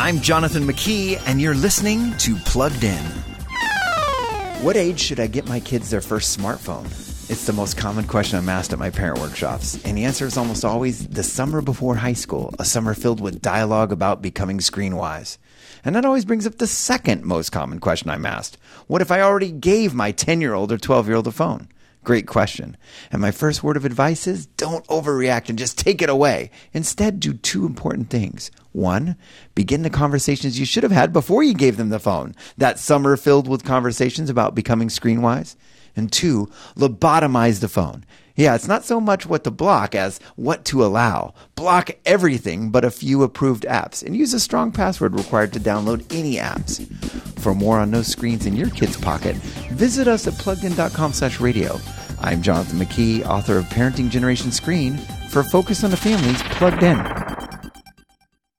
I'm Jonathan McKee, and you're listening to Plugged In. What age should I get my kids their first smartphone? It's the most common question I'm asked at my parent workshops, and the answer is almost always the summer before high school, a summer filled with dialogue about becoming screen-wise. And that always brings up the second most common question I'm asked. What if I already gave my 10-year-old or 12-year-old a phone? Great question. And my first word of advice is don't overreact and just take it away. Instead, do two important things. One, begin the conversations you should have had before you gave them the phone, that summer filled with conversations about becoming screen-wise. And two, lobotomize the phone. Yeah, it's not so much what to block as what to allow. Block everything but a few approved apps and use a strong password required to download any apps. For more on no screens in your kid's pocket, visit us at pluggedin.com/radio. I'm Jonathan McKee, author of Parenting Generation Screen, for Focus on the Families Plugged In.